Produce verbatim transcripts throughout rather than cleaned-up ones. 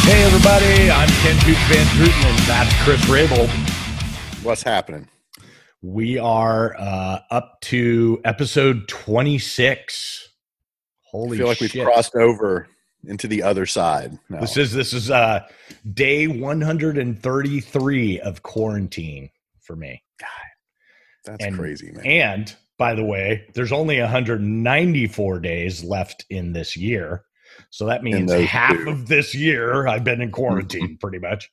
Hey everybody, I'm Ken Koop van Trouten and that's Chris Rabel. What's happening? We are uh, up to episode twenty-six. Holy shit. I feel like shit. We've crossed over into the other side. No. This is this is uh, day one hundred thirty-three of quarantine for me. God, that's and, crazy, man. And, by the way, there's only one hundred ninety-four days left in this year. So that means half two. of this year I've been in quarantine pretty much.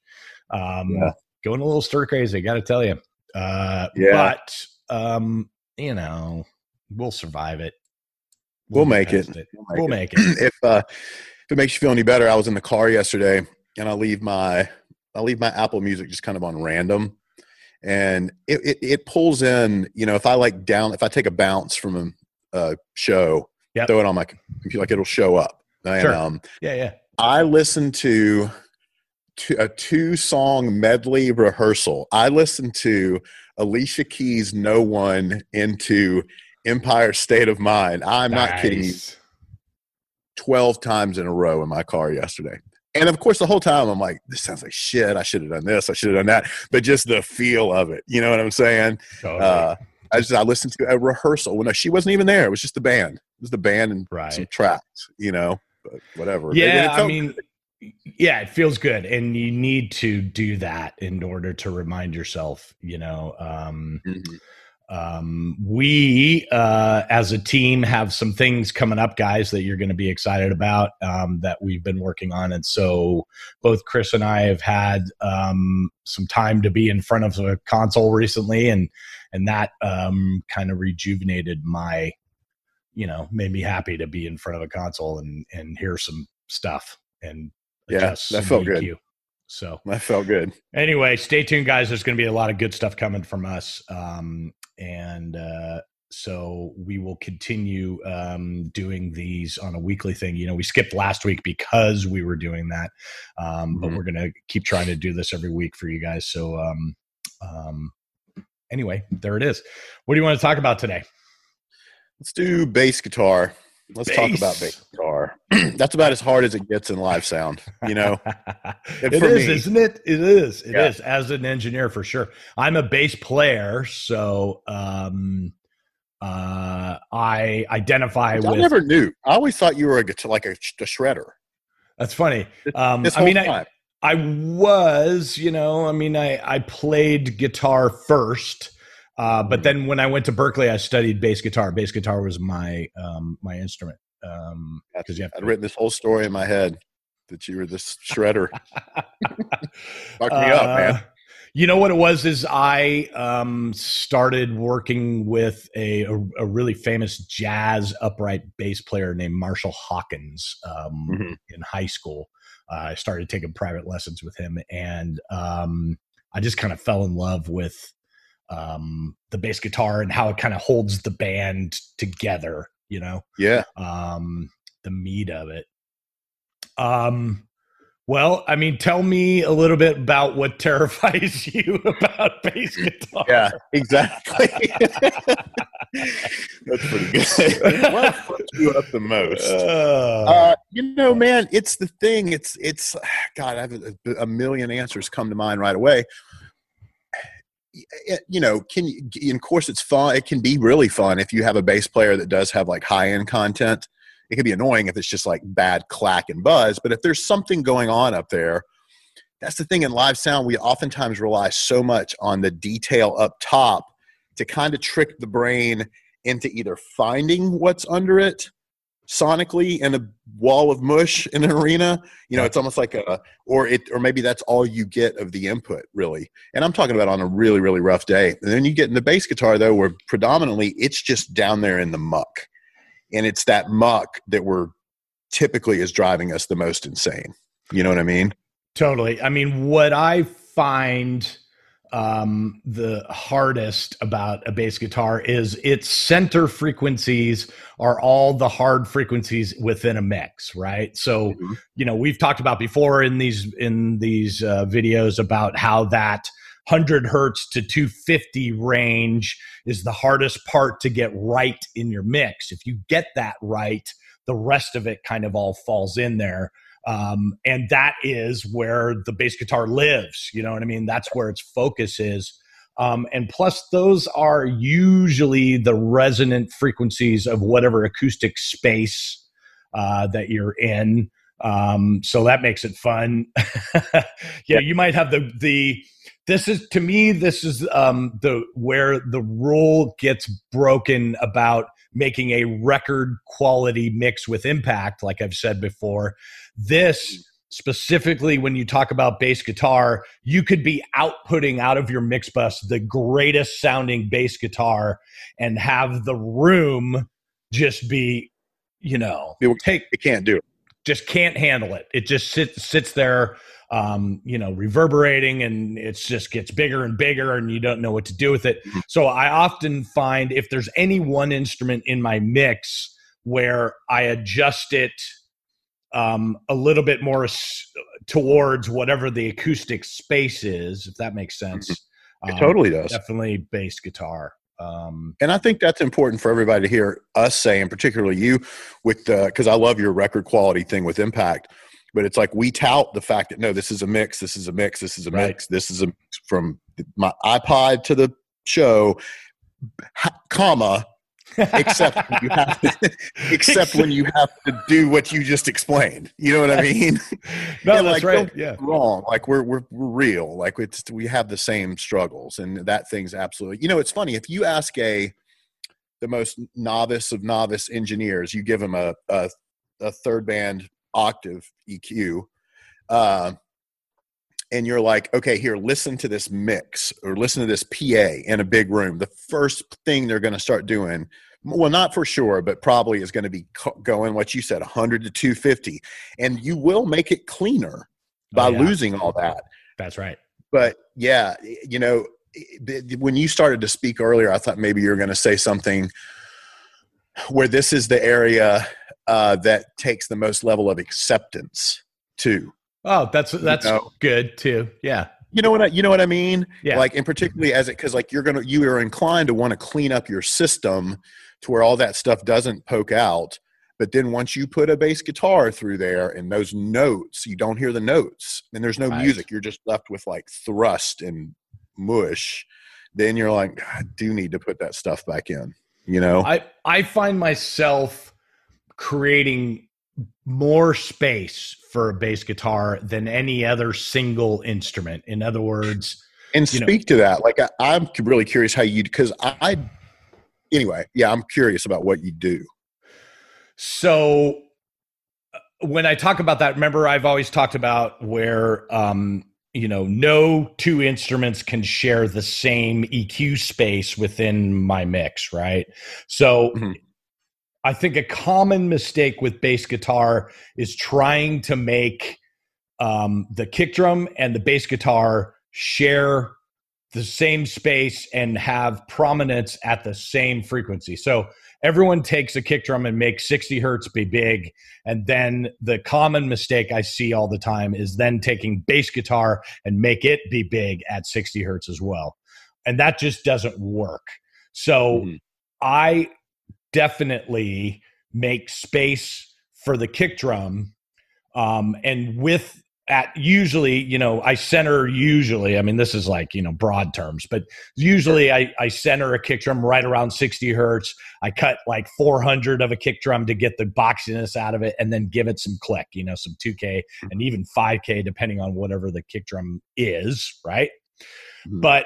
Um, yeah. Going a little stir crazy, got to tell you. Uh, yeah. But, um, you know, we'll survive it. We'll, we'll make it. it. We'll make, we'll make it. it. If, uh, if it makes you feel any better, I was in the car yesterday and I leave my, I leave my Apple Music just kind of on random. And it, it, it pulls in, you know, if I like down, if I take a bounce from a, a show, yep. throw it on my computer, like it'll show up. And, sure. um, yeah, yeah. I listened to, to a two-song medley rehearsal. I listened to Alicia Keys' "No One" into Empire State of Mind. I'm nice. not kidding you. Twelve times in a row in my car yesterday, and of course, the whole time I'm like, "This sounds like shit. I should have done this. I should have done that." But just the feel of it, you know what I'm saying? Totally. Uh, I just I listened to a rehearsal when she wasn't even there. It was just the band. It was the band and right. some tracks, you know. But whatever. Yeah, I mean, good. yeah, it feels good, and you need to do that in order to remind yourself. You know, um, mm-hmm. um, we uh, as a team have some things coming up, guys, that you're going to be excited about um, that we've been working on, and so both Chris and I have had um, some time to be in front of a console recently, and and that um, kind of rejuvenated my. You know, made me happy to be in front of a console and and hear some stuff and adjust yeah, that felt E Q. Good. So that felt good. Anyway, stay tuned, guys. There's going to be a lot of good stuff coming from us, um, and uh, so we will continue um, doing these on a weekly thing. You know, we skipped last week because we were doing that, um, mm-hmm. but we're going to keep trying to do this every week for you guys. So um, um, anyway, there it is. What do you want to talk about today? Let's do bass guitar. Let's bass. talk about bass guitar. That's about as hard as it gets in live sound, you know? it for is, me. isn't it? It is. It yeah. is, as an engineer, for sure. I'm a bass player, so um, uh, I identify with... I never knew. I always thought you were a guitar, like a, a shredder. That's funny. Um, this whole I mean, time. I, I was, you know, I mean, I, I played guitar first. Uh, but then when I went to Berklee, I studied bass guitar. Bass guitar was my um, my instrument. Um, because you have to- I'd written this whole story in my head that you were this shredder. Fuck me uh, up, man. You know what it was is I um, started working with a, a, a really famous jazz upright bass player named Marshall Hawkins um, mm-hmm. in high school. Uh, I started taking private lessons with him, and um, I just kind of fell in love with um the bass guitar and how it kind of holds the band together, you know. Yeah. Um the meat of it. Um well, I mean, tell me a little bit about what terrifies you about bass guitar. Yeah, exactly. That's pretty good. What puts you up the most? Uh, uh, you know, man, it's the thing. It's it's God, I have a, a million answers come to mind right away. You know, can you, of course it's fun. It can be really fun if you have a bass player that does have like high end content. It can be annoying if it's just like bad clack and buzz, but if there's something going on up there, that's the thing in live sound. We oftentimes rely so much on the detail up top to kind of trick the brain into either finding what's under it sonically in a wall of mush in an arena, you know, it's almost like a, or it, or maybe that's all you get of the input really. And I'm talking about on a really, really rough day. And then you get in the bass guitar though, where predominantly it's just down there in the muck, and it's that muck that we're typically is driving us the most insane. You know what I mean? Totally. I mean, what I find um, the hardest about a bass guitar is its center frequencies are all the hard frequencies within a mix. Right. So, mm-hmm. you know, we've talked about before in these, in these, uh, videos about how that, one hundred hertz to two fifty range is the hardest part to get right in your mix. If you get that right, the rest of it kind of all falls in there. Um, and that is where the bass guitar lives. You know what I mean? That's where its focus is. Um, and plus, those are usually the resonant frequencies of whatever acoustic space uh, that you're in. Um, so that makes it fun. Yeah, you might have the the. This is to me. This is um, the where the rule gets broken about making a record quality mix with impact. Like I've said before, this. Specifically, when you talk about bass guitar, you could be outputting out of your mix bus the greatest sounding bass guitar and have the room just be, you know, it take it can't do it. Just can't handle it. It just sits sits there, um, you know, reverberating, and it just gets bigger and bigger, and you don't know what to do with it. Mm-hmm. So I often find if there's any one instrument in my mix where I adjust it. Um, a little bit more s- towards whatever the acoustic space is, if that makes sense. It um, totally does. Definitely bass guitar. Um, and I think that's important for everybody to hear us say, and particularly you, with the, because I love your record quality thing with Impact, but it's like we tout the fact that, no, this is a mix, this is a mix, this is a right. mix, this is a mix from my iPod to the show, comma, except when you have to, except when you have to do what you just explained. You know what I mean? No, yeah, that's like, right. Yeah, wrong. Like we're we're we're real. Like it's we have the same struggles, and that thing's absolutely. You know, it's funny if you ask a the most novice of novice engineers, you give them a a, a third band octave E Q, uh, and you're like, okay, here, listen to this mix or listen to this P A in a big room. The first thing they're going to start doing, well, not for sure, but probably is going to be co- going, what you said, one hundred to two fifty. And you will make it cleaner by oh, yeah. losing all that. That's right. But yeah, you know, when you started to speak earlier, I thought maybe you were going to say something where this is the area uh, that takes the most level of acceptance too. Oh, that's that's you know, good too. Yeah, you know what I, you know what I mean. Yeah, like and particularly as it because like you're gonna you are inclined to want to clean up your system to where all that stuff doesn't poke out. But then once you put a bass guitar through there and those notes, you don't hear the notes, and there's no right. music. You're just left with like thrust and mush. Then you're like, I do need to put that stuff back in. You know, I I find myself creating more space for a bass guitar than any other single instrument. In other words, and speak you know, to that. Like I, I'm really curious how you, cause I, I, anyway, yeah, I'm curious about what you do. So when I talk about that, remember I've always talked about where, um, you know, no two instruments can share the same E Q space within my mix. Right. So mm-hmm. I think a common mistake with bass guitar is trying to make um, the kick drum and the bass guitar share the same space and have prominence at the same frequency. So everyone takes a kick drum and makes sixty hertz be big. And then the common mistake I see all the time is then taking bass guitar and make it be big at sixty hertz as well. And that just doesn't work. So mm-hmm. I... definitely make space for the kick drum. Um, and with at usually, you know, I center usually, I mean, this is like, you know, broad terms, but usually I, I center a kick drum right around sixty hertz. I cut like four hundred of a kick drum to get the boxiness out of it and then give it some click, you know, some two K and even five K depending on whatever the kick drum is. Right. Mm-hmm. But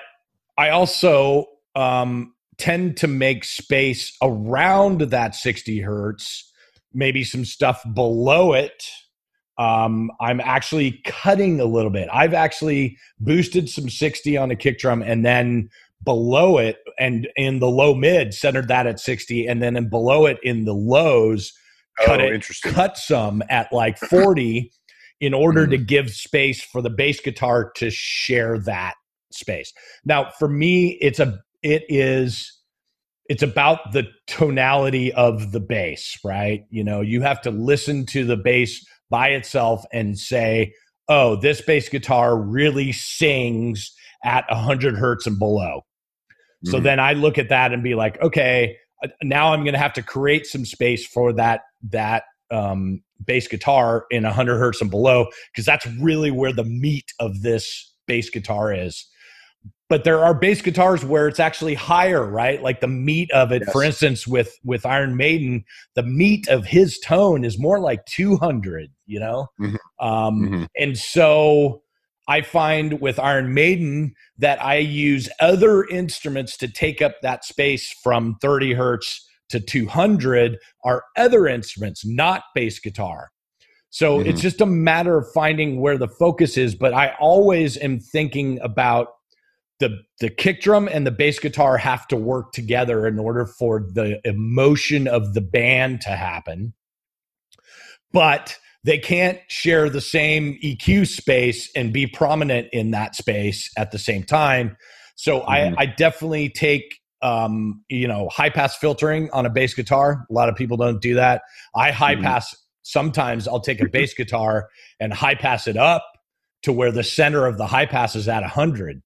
I also, um, tend to make space around that sixty hertz, maybe some stuff below it. Um, I'm actually cutting a little bit. I've actually boosted some sixty on a kick drum and then below it and in the low mid centered that at sixty and then in below it in the lows, cut, oh, it, cut some at like forty in order mm. to give space for the bass guitar to share that space. Now, for me, it's a It is, it's about the tonality of the bass, right? You know, you have to listen to the bass by itself and say, oh, this bass guitar really sings at one hundred hertz and below. Mm-hmm. So then I look at that and be like, okay, now I'm going to have to create some space for that that um, bass guitar in one hundred hertz and below, because that's really where the meat of this bass guitar is. But there are bass guitars where it's actually higher, right? Like the meat of it, yes. For instance, with, with Iron Maiden, the meat of his tone is more like two hundred, you know? Mm-hmm. Um, mm-hmm. And so I find with Iron Maiden that I use other instruments to take up that space from thirty hertz to two hundred are other instruments, not bass guitar. So mm-hmm. It's just a matter of finding where the focus is. But I always am thinking about The the kick drum and the bass guitar have to work together in order for the emotion of the band to happen. But they can't share the same E Q space and be prominent in that space at the same time. So mm-hmm. I, I definitely take, um, you know, high pass filtering on a bass guitar. A lot of people don't do that. I high mm-hmm. pass, sometimes I'll take a bass guitar and high pass it up to where the center of the high pass is at one hundred.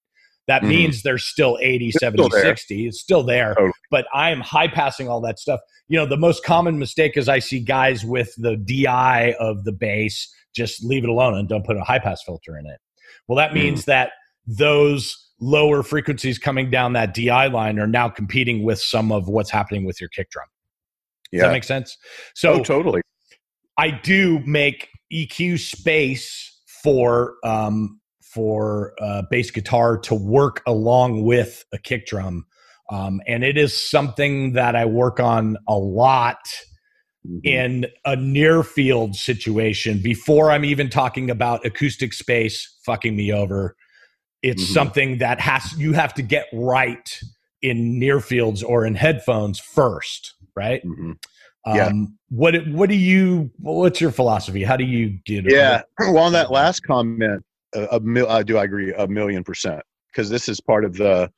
That means mm-hmm. there's still eighty, seventy, sixty. It's still there. Totally. But I am high passing all that stuff. You know, the most common mistake is I see guys with the D I of the bass just leave it alone and don't put a high pass filter in it. Well, that means mm-hmm. that those lower frequencies coming down that D I line are now competing with some of what's happening with your kick drum. Yeah. Does that make sense? So oh, totally. I do make E Q space for um for uh bass guitar to work along with a kick drum. Um, and it is something that I work on a lot mm-hmm. in a near field situation before I'm even talking about acoustic space fucking me over. It's mm-hmm. something that has, you have to get right in near fields or in headphones first. Right. Mm-hmm. Yeah. Um, what, what do you, what's your philosophy? How do you get it? Yeah. Well, on that last comment, A, a mil, I do I agree a million percent, because this is part of the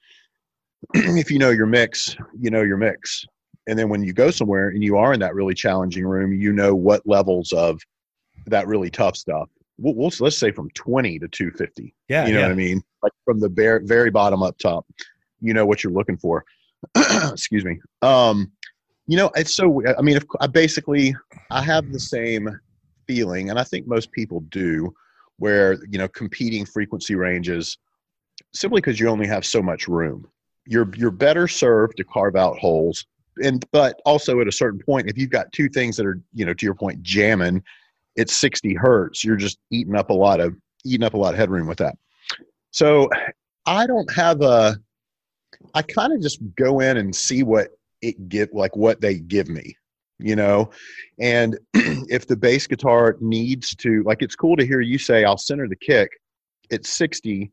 if you know your mix, you know your mix. And then when you go somewhere and you are in that really challenging room, you know what levels of that really tough stuff. We'll, we'll let's say from twenty to two fifty. Yeah, you know yeah. what I mean? Like from the bare, very bottom up top, you know what you're looking for. Excuse me. Um, you know, it's so. I mean, if, I basically I have the same feeling, and I think most people do, where, you know, competing frequency ranges, simply because you only have so much room. You're you're better served to carve out holes. And but also at a certain point, if you've got two things that are, you know, to your point, jamming, it's sixty hertz, you're just eating up a lot of eating up a lot of headroom with that. So I don't have a I kind of just go in and see what it get like what they give me. You know, and if the bass guitar needs to, like, it's cool to hear you say, I'll center the kick at sixty.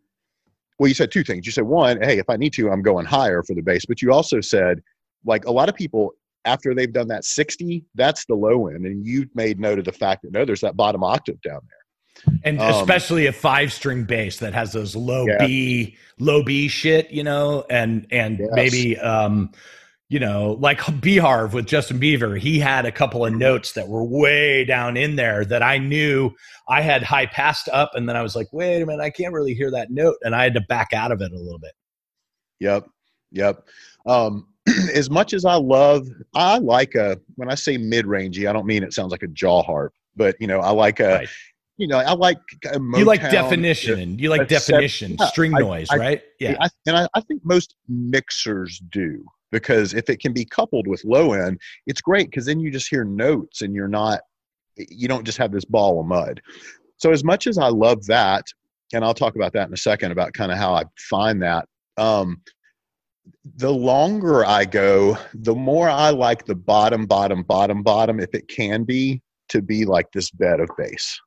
Well, you said two things. You said, one, hey, if I need to, I'm going higher for the bass. But you also said, like, a lot of people, after they've done that sixty, that's the low end. And you made note of the fact that, no, there's that bottom octave down there. And um, especially a five string bass that has those low yeah. B, low B shit, you know, and, and yes. maybe, um, you know, like Beharv with Justin Bieber, he had a couple of notes that were way down in there that I knew I had high passed up. And then I was like, wait a minute, I can't really hear that note. And I had to back out of it a little bit. Yep. Yep. Um, as much as I love, I like a, when I say mid-rangey, I don't mean it sounds like a jaw harp, but, you know, I like a, right. you know, I like a Motown. You like definition. You like definition, yeah, string I, noise, I, right? Yeah. I, and I, I think most mixers do. Because if it can be coupled with low end, it's great, because then you just hear notes and you're not, you don't just have this ball of mud. So as much as I love that, and I'll talk about that in a second about kind of how I find that, um, the longer I go, the more I like the bottom, bottom, bottom, bottom, if it can be, to be like this bed of bass.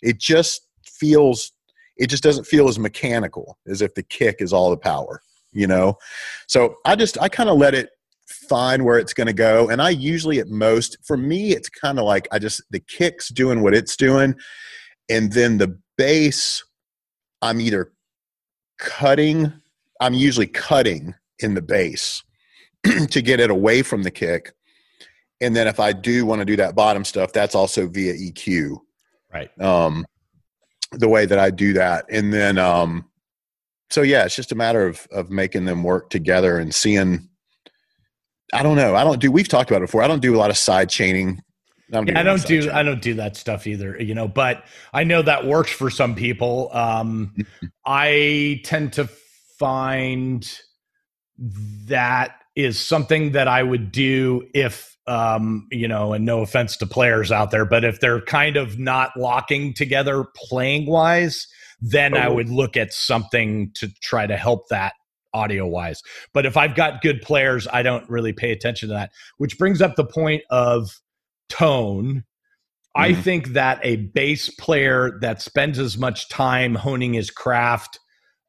It just feels, it just doesn't feel as mechanical as if the kick is all the power. You know, so I just, I kind of let it find where it's going to go. And I usually at most, for me, it's kind of like, I just, the kick's doing what it's doing. And then the bass, I'm either cutting, I'm usually cutting in the bass to get it away from the kick. And then if I do want to do that bottom stuff, that's also via E Q. Right. Um, the way that I do that. And then, um, so yeah, it's just a matter of, of making them work together and seeing, I don't know. I don't do, we've talked about it before. I don't do a lot of side chaining. I don't, yeah, do, I don't do, I don't do that stuff either, you know, but I know that works for some people. Um, I tend to find that is something that I would do if, um, you know, and no offense to players out there, but if they're kind of not locking together playing wise, then oh. I would look at something to try to help that audio wise. But if I've got good players, I don't really pay attention to that, which brings up the point of tone. Mm-hmm. I think that a bass player that spends as much time honing his craft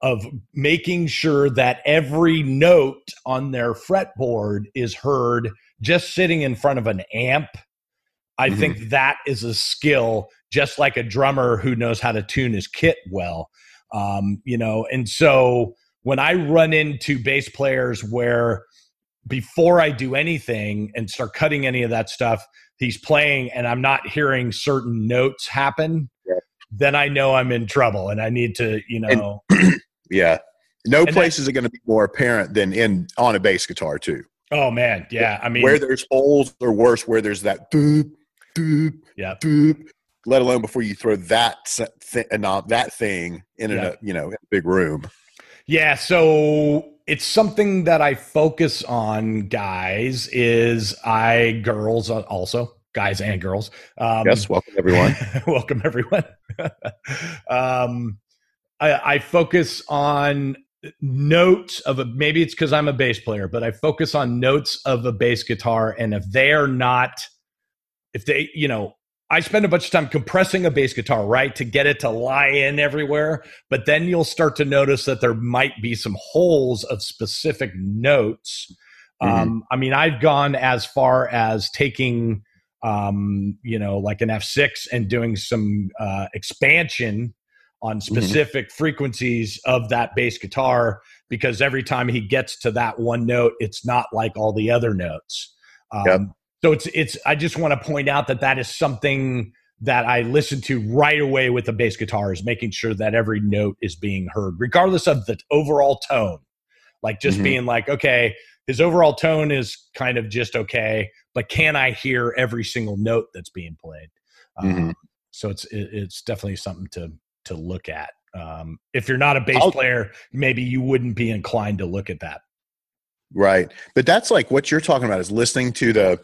of making sure that every note on their fretboard is heard just sitting in front of an amp, I mm-hmm. think that is a skill, just like a drummer who knows how to tune his kit well. Um, you know, and so when I run into bass players where before I do anything and start cutting any of that stuff, he's playing and I'm not hearing certain notes happen, yeah. then I know I'm in trouble and I need to, you know. And, yeah. No places that, are going to be more apparent than in on a bass guitar too. Oh man. Yeah. I mean, where there's holes or worse, where there's that boop, boop, yeah. boop, let alone before you throw that th- that thing in yeah. a, you know, in a big room. Yeah. So it's something that I focus on, guys, is I girls also guys and girls. Um, yes. Welcome everyone. welcome everyone. um, I, I focus on notes of a, maybe it's because I'm a bass player, but I focus on notes of a bass guitar. And if they are not, if they, you know, I spend a bunch of time compressing a bass guitar, right, to get it to lie in everywhere. But then you'll start to notice that there might be some holes of specific notes. Mm-hmm. Um, I mean, I've gone as far as taking, um, you know, like an F six and doing some uh, expansion on specific mm-hmm. frequencies of that bass guitar, because every time he gets to that one note, it's not like all the other notes. Um, yep. So it's, it's, I just want to point out that that is something that I listen to right away with the bass guitar, is making sure that every note is being heard, regardless of the overall tone, like just mm-hmm. being like, okay, his overall tone is kind of just okay, but can I hear every single note that's being played? Mm-hmm. Um, so it's, it, it's definitely something to, to look at. Um, if you're not a bass I'll, player, maybe you wouldn't be inclined to look at that. Right. But that's like what you're talking about, is listening to the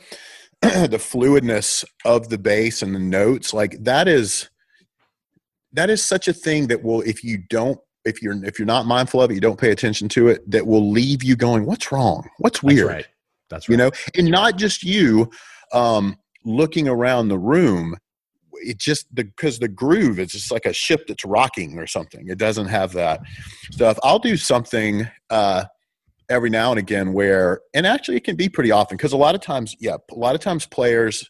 the fluidness of the bass and the notes. Like that is that is such a thing that will, if you don't if you're if you're not mindful of it, you don't pay attention to it, that will leave you going, what's wrong? What's weird? That's right. That's right. You know, and not just you um looking around the room. It just because the, the groove is just like a ship that's rocking or something. It doesn't have that stuff. I'll do something uh every now and again where, and actually it can be pretty often, because a lot of times, yeah, a lot of times players,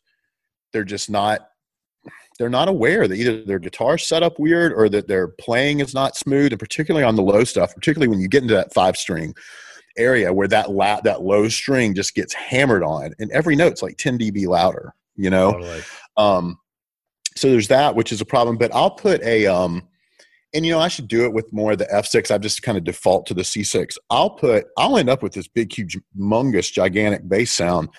they're just not, they're not aware that either their guitar's set up weird or that their playing is not smooth. And particularly on the low stuff, particularly when you get into that five string area where that la- that low string just gets hammered on and every note's like ten decibels louder, you know? Totally. Um, so there's that, which is a problem, but I'll put a, um, and, you know, I should do it with more of the F six. I just kind of default to the C six. I'll put, I'll end up with this big, huge, humongous, gigantic bass sound.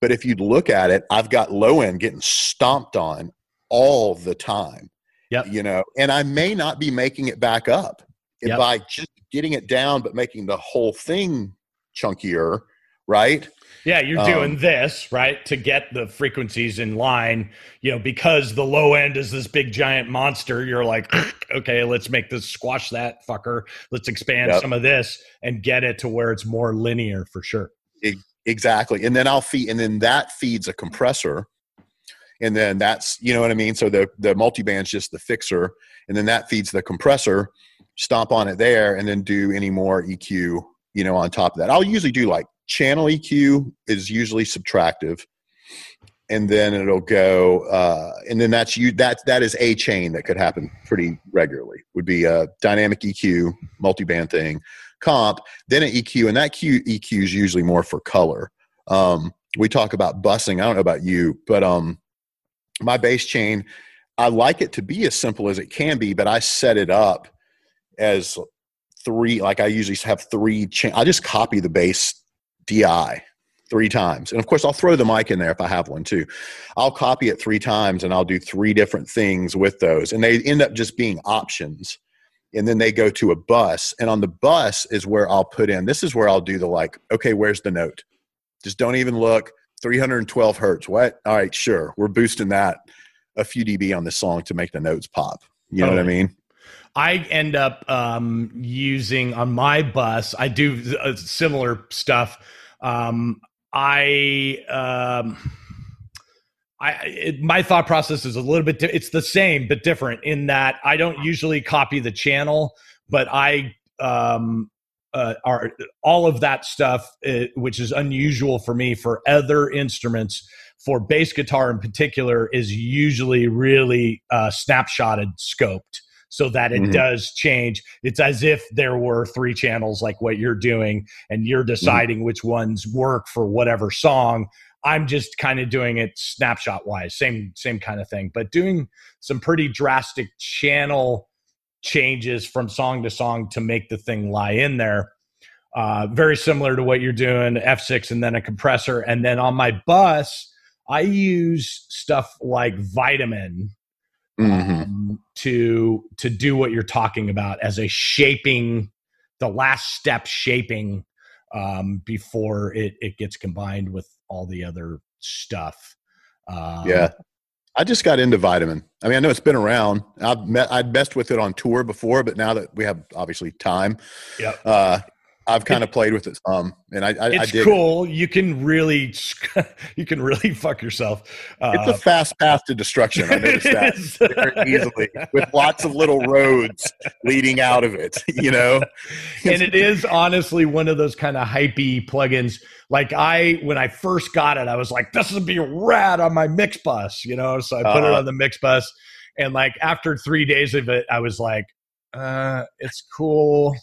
But if you look at it, I've got low end getting stomped on all the time, yep. you know, and I may not be making it back up if yep. by just getting it down, but making the whole thing chunkier, right? Yeah, you're doing um, this, right, to get the frequencies in line, you know, because the low end is this big giant monster. You're like, okay, let's make this, squash that fucker. Let's expand yep. some of this and get it to where it's more linear for sure. It, exactly. And then I'll feed, and then that feeds a compressor. And then that's, you know what I mean? So the, the multi-band's just the fixer. And then that feeds the compressor, stomp on it there, and then do any more E Q, you know, on top of that. I'll usually do like, channel E Q is usually subtractive, and then it'll go, uh, and then that's you. That that is a chain that could happen pretty regularly. Would be a dynamic E Q, multiband thing, comp, then an E Q, and that Q, E Q is usually more for color. Um, we talk about bussing. I don't know about you, but um, my bass chain, I like it to be as simple as it can be, but I set it up as three, like I usually have three, cha- I just copy the bass D I three times. And of course I'll throw the mic in there if I have one too. I'll copy it three times and I'll do three different things with those. And they end up just being options. And then they go to a bus, and on the bus is where I'll put in, this is where I'll do the like, okay, where's the note? Just don't even look. three twelve hertz. What? All right, sure. We're boosting that a few dB on this song to make the notes pop. You know oh, what I mean? I end up um, using on my bus, I do uh, similar stuff. Um, I, um, I, it, my thought process is a little bit, di- it's the same, but different in that I don't usually copy the channel, but I, um, Uh, are all of that stuff, uh, which is unusual for me for other instruments, for bass guitar in particular, is usually really uh, snapshotted, scoped, so that it mm-hmm. does change. It's as if there were three channels like what you're doing, and you're deciding mm-hmm. which ones work for whatever song. I'm just kind of doing it snapshot wise, same same kind of thing, but doing some pretty drastic channel changes from song to song to make the thing lie in there. Uh, very similar to what you're doing, F six and then a compressor. And then on my bus, I use stuff like Vitamin mm-hmm. um, to, to do what you're talking about as a shaping, the last step shaping um, before it, it gets combined with all the other stuff. Um, yeah. I just got into Vitamin. I mean, I know it's been around. I've met, I'd messed with it on tour before, but now that we have obviously time, yep. uh, I've kind of played with it. Um, and I, I, it's I did cool. It. You can really, you can really fuck yourself. Uh, it's a fast path to destruction. I noticed that very easily, with lots of little roads leading out of it, you know? And it is honestly one of those kind of hypey plugins. Like I, when I first got it, I was like, this would be rad on my mix bus, you know? So I put uh, it on the mix bus, and like after three days of it, I was like, uh, it's cool.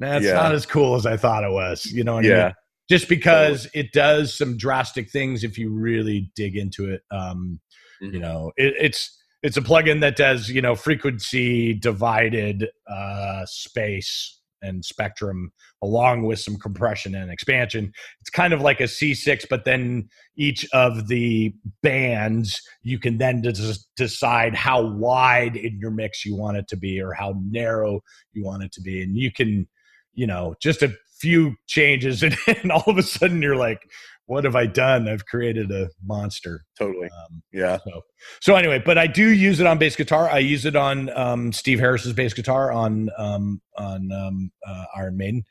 That's yeah. not as cool as I thought it was, you know what yeah. I mean? Just because it does some drastic things if you really dig into it. Um, mm-hmm. You know, it, it's, it's a plugin that does, you know, frequency divided uh, space and spectrum, along with some compression and expansion. It's kind of like a C six, but then each of the bands, you can then des- decide how wide in your mix you want it to be, or how narrow you want it to be. And you can, you know, just a few changes, and, and all of a sudden you're like, what have I done? I've created a monster. Totally. Um, yeah. So, so anyway, but I do use it on bass guitar. I use it on um, Steve Harris's bass guitar on um, on um, uh, Iron Maiden,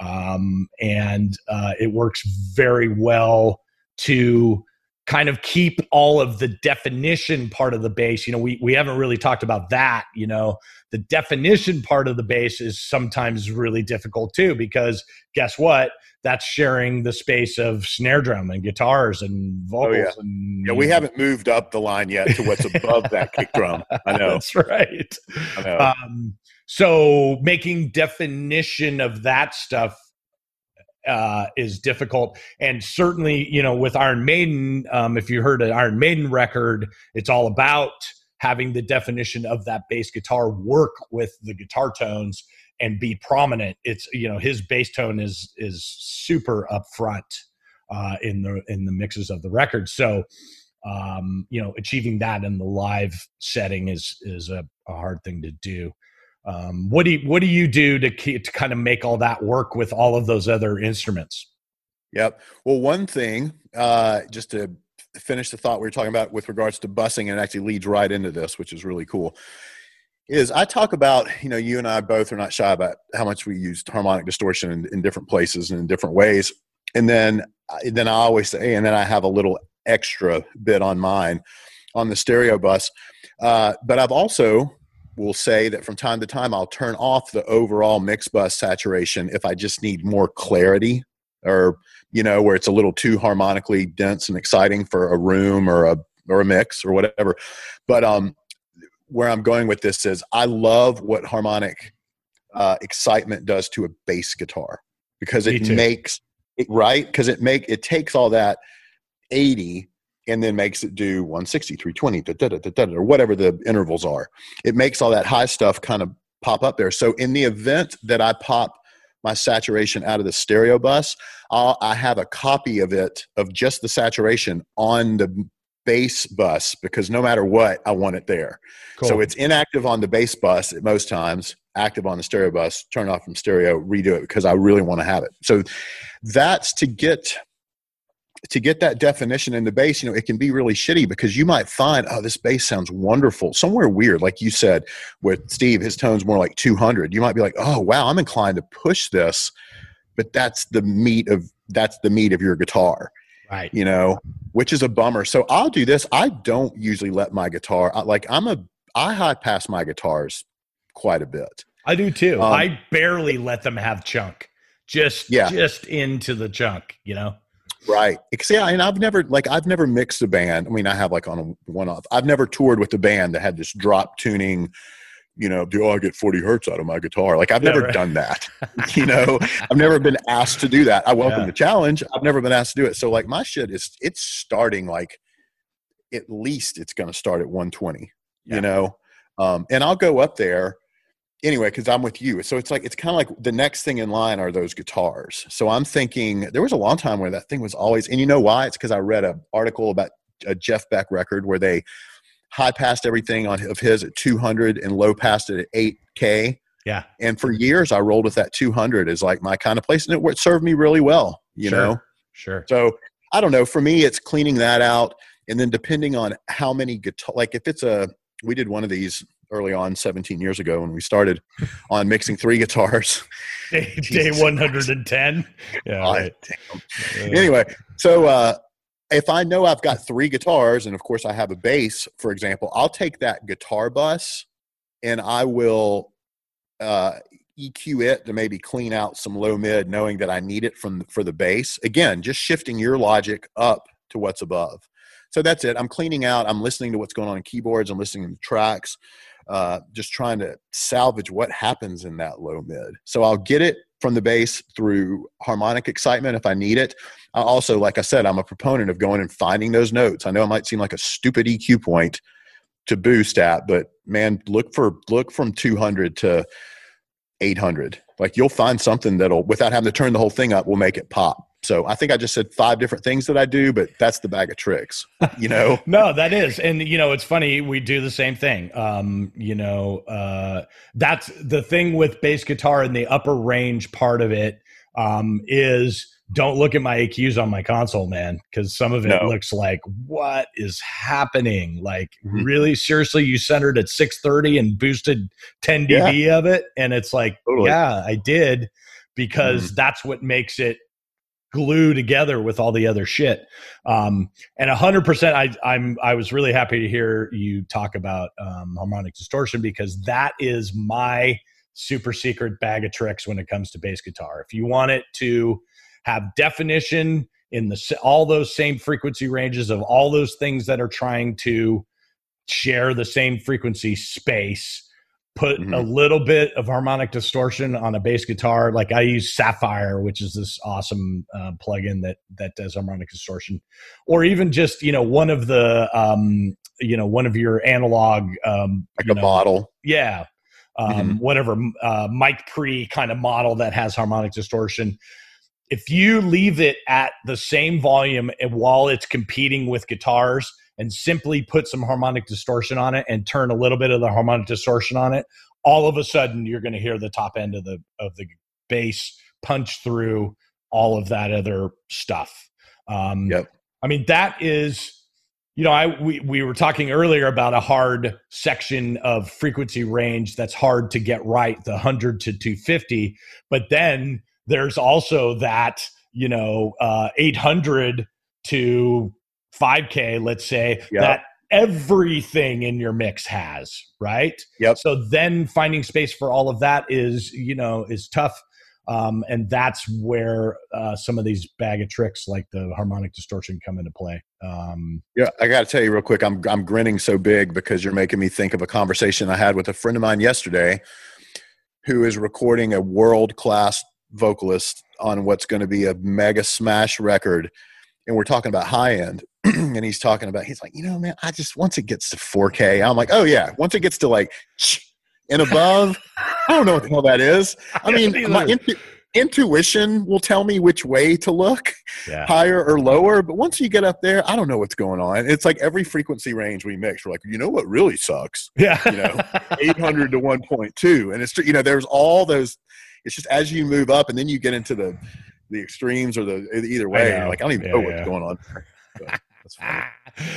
um, and uh, it works very well to kind of keep all of the definition part of the bass. You know, we we haven't really talked about that. You know, the definition part of the bass is sometimes really difficult too, because guess what? That's sharing the space of snare drum and guitars and vocals. Oh, yeah. And, yeah, we haven't moved up the line yet to what's above that kick drum. I know. That's right. I know. Um, so making definition of that stuff uh, is difficult. And certainly, you know, with Iron Maiden, um, if you heard an Iron Maiden record, it's all about having the definition of that bass guitar work with the guitar tones and be prominent. It's, you know, his bass tone is is super upfront uh, in the in the mixes of the record. So, um, you know, achieving that in the live setting is is a, a hard thing to do. Um, what do you, what do you do to keep, to kind of make all that work with all of those other instruments? Yep. Well, one thing, uh, just to finish the thought we were talking about with regards to busing, and it actually leads right into this, which is really cool. Is I talk about, you know, you and I both are not shy about how much we use harmonic distortion in, in different places and in different ways. And then, then I always say, and then I have a little extra bit on mine on the stereo bus. Uh, but I've also will say that from time to time, I'll turn off the overall mix bus saturation if I just need more clarity, or, you know, where it's a little too harmonically dense and exciting for a room or a, or a mix or whatever. But, um, where I'm going with this is I love what harmonic uh, excitement does to a bass guitar, because it makes it right. Cause it make, it takes all that eighty and then makes it do one sixty, three twenty, da, da, da, da, da, or whatever the intervals are. It makes all that high stuff kind of pop up there. So in the event that I pop my saturation out of the stereo bus, I'll, I have a copy of it, of just the saturation on the bass bus, because no matter what, I want it there. Cool. So it's inactive on the bass bus at most times, active on the stereo bus, turn off from stereo, redo it because I really want to have it. So that's to get to get that definition in the bass. You know, it can be really shitty because you might find, oh, this bass sounds wonderful somewhere weird. Like you said with Steve, his tone's more like two hundred. You might be like, oh wow, I'm inclined to push this, but that's the meat of that's the meat of your guitar. Right. You know, which is a bummer. So I'll do this. I don't usually let my guitar, I, like I'm a, I high pass my guitars quite a bit. I do too. Um, I barely let them have chunk, just, yeah. just into the chunk, you know? Right. Yeah. And I've never, like, I've never mixed a band. I mean, I have like on a one off, I've never toured with a band that had this drop tuning, you know, do I get forty hertz out of my guitar? Like I've yeah, never right. done that. You know, I've never been asked to do that. I welcome yeah. the challenge. I've never been asked to do it. So like my shit is, it's starting like, at least it's going to start at one twenty, yeah. you know? Um, and I'll go up there anyway, cause I'm with you. So it's like, it's kind of like the next thing in line are those guitars. So I'm thinking there was a long time where that thing was always, and you know why? It's cause I read an article about a Jeff Beck record where they high passed everything on of his at two hundred and low passed it at eight K. Yeah. And for years I rolled with that two hundred as like my kind of place, and it served me really well, you sure. know? Sure. So I don't know, for me, it's cleaning that out. And then depending on how many guitar, like if it's a, we did one of these early on seventeen years ago when we started on mixing three guitars. Day, day one hundred ten. Yeah. Right. Anyway. So, uh, if I know I've got three guitars and of course I have a bass, for example, I'll take that guitar bus and I will, uh, E Q it to maybe clean out some low mid, knowing that I need it from for the bass. Again, just shifting your logic up to what's above. So that's it. I'm cleaning out. I'm listening to what's going on in keyboards. I'm listening to tracks, uh, just trying to salvage what happens in that low mid. So I'll get it from the bass through harmonic excitement if I need it. I also, like I said, I'm a proponent of going and finding those notes. I know it might seem like a stupid E Q point to boost at, but man, look for, look from two hundred to eight hundred. Like you'll find something that'll, without having to turn the whole thing up, will make it pop. So I think I just said five different things that I do, but that's the bag of tricks, you know? No, that is. And, you know, it's funny. We do the same thing. Um, you know, uh, that's the thing with bass guitar and the upper range part of it um, is don't look at my A Qs on my console, man, because some of it no. looks like, what is happening? Like, mm-hmm. really, seriously, you centered at six thirty and boosted ten dB yeah. of it? And it's like, totally. yeah, I did, because mm-hmm. that's what makes it glue together with all the other shit. Um, and a hundred percent, I, I'm, I was really happy to hear you talk about, um, harmonic distortion, because that is my super secret bag of tricks when it comes to bass guitar. If you want it to have definition in the, all those same frequency ranges of all those things that are trying to share the same frequency space, put mm-hmm. a little bit of harmonic distortion on a bass guitar. Like I use Sapphire, which is this awesome uh, plugin that, that does harmonic distortion, or even just, you know, one of the, um, you know, one of your analog, um, like a know, model. Yeah. Um, mm-hmm. whatever, uh, Mike Pre kind of model that has harmonic distortion. If you leave it at the same volume and while it's competing with guitars, and simply put some harmonic distortion on it and turn a little bit of the harmonic distortion on it, all of a sudden you're going to hear the top end of the of the bass punch through all of that other stuff. Um, yep. I mean, that is, you know, I we, we were talking earlier about a hard section of frequency range that's hard to get right, the one hundred to two fifty. But then there's also that, you know, uh, eight hundred to five K, let's say, yep. that everything in your mix has, right? Yep. So then finding space for all of that is, you know, is tough. Um, and that's where uh, some of these bag of tricks like the harmonic distortion come into play. Um, yeah, I got to tell you real quick, I'm, I'm grinning so big because you're making me think of a conversation I had with a friend of mine yesterday who is recording a world-class vocalist on what's going to be a mega smash record. And we're talking about high end and he's talking about, he's like, you know, man, I just, once it gets to four K, I'm like, oh yeah. Once it gets to like, and above. I don't know what the hell that is. I mean, my intu intuition will tell me which way to look, yeah. higher or lower. But once you get up there, I don't know what's going on. It's like every frequency range we mix, we're like, you know what really sucks? Yeah. You know, eight hundred to one point two. And it's, you know, there's all those, it's just as you move up and then you get into the, the extremes or the either way. I you're like, I don't even yeah, know what's yeah. going on. But that's funny.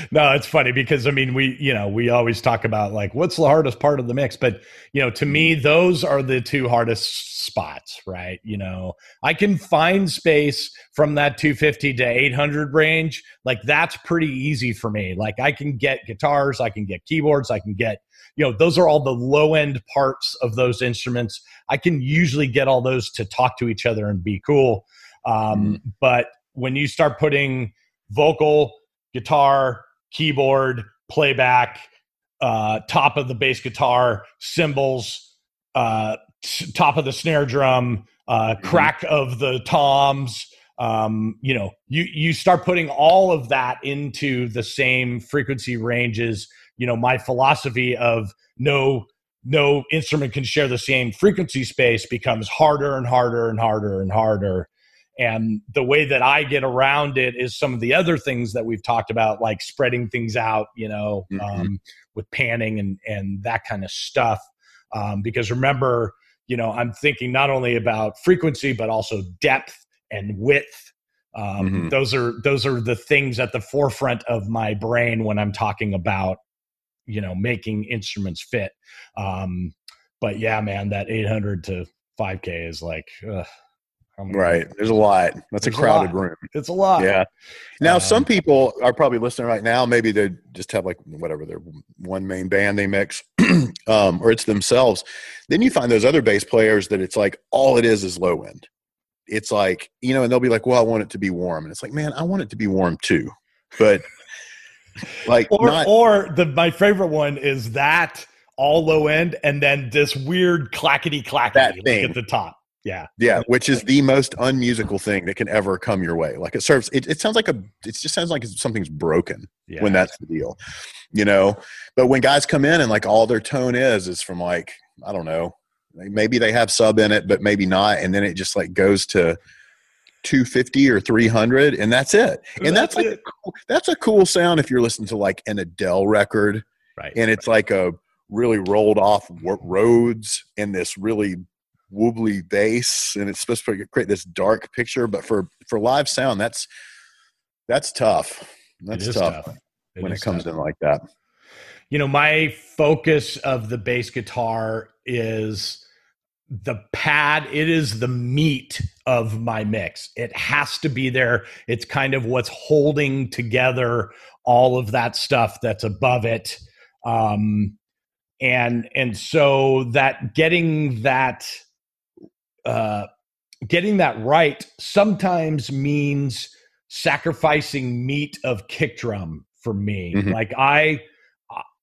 No, it's funny because I mean, we, you know, we always talk about like, what's the hardest part of the mix, but you know, to me, those are the two hardest spots, right? You know, I can find space from that two fifty to eight hundred range. Like that's pretty easy for me. Like I can get guitars, I can get keyboards, I can get, you know, those are all the low end parts of those instruments. I can usually get all those to talk to each other and be cool. Um, mm. But when you start putting vocal, guitar, keyboard, playback, uh, top of the bass guitar, cymbals, uh, top of the snare drum, uh, crack of the toms. Um, you know, you, you start putting all of that into the same frequency ranges. You know, my philosophy of no, no instrument can share the same frequency space becomes harder and harder and harder and harder. And the way that I get around it is some of the other things that we've talked about, like spreading things out, you know, mm-hmm. um, with panning and, and that kind of stuff. Um, because remember, you know, I'm thinking not only about frequency, but also depth and width. Um, mm-hmm. Those are, those are the things at the forefront of my brain when I'm talking about, you know, making instruments fit. Um, but yeah, man, that eight hundred to five K is like, ugh. Um, right. There's a lot. That's a crowded room. It's a lot. Yeah. Now, um, some people are probably listening right now. Maybe they just have like whatever their one main band they mix um, or it's themselves. Then you find those other bass players that it's like all it is is low end. It's like, you know, and they'll be like, well, I want it to be warm. And it's like, man, I want it to be warm too. But like or, not or the my favorite one is that all low end and then this weird clackety clackety thing like at the top. Yeah. Yeah. Which is the most unmusical thing that can ever come your way. Like it serves, it, it sounds like a, it just sounds like something's broken yeah. when that's the deal, you know, but when guys come in and like all their tone is, is from like, I don't know, maybe they have sub in it, but maybe not. And then it just like goes to two fifty or three hundred and that's it. And that's, that's like, a cool, that's a cool sound if you're listening to like an Adele record. Right. And it's right. like a really rolled off Rhodes in this really wobbly bass, and it's supposed to create this dark picture, but for for live sound that's that's tough. That's tough, tough when it comes tough. in like that. You know, my focus of the bass guitar is the pad. It is the meat of my mix. It has to be there. It's kind of what's holding together all of that stuff that's above it. Um and and so that getting that Uh, getting that right sometimes means sacrificing meat of kick drum for me. Mm-hmm. Like I,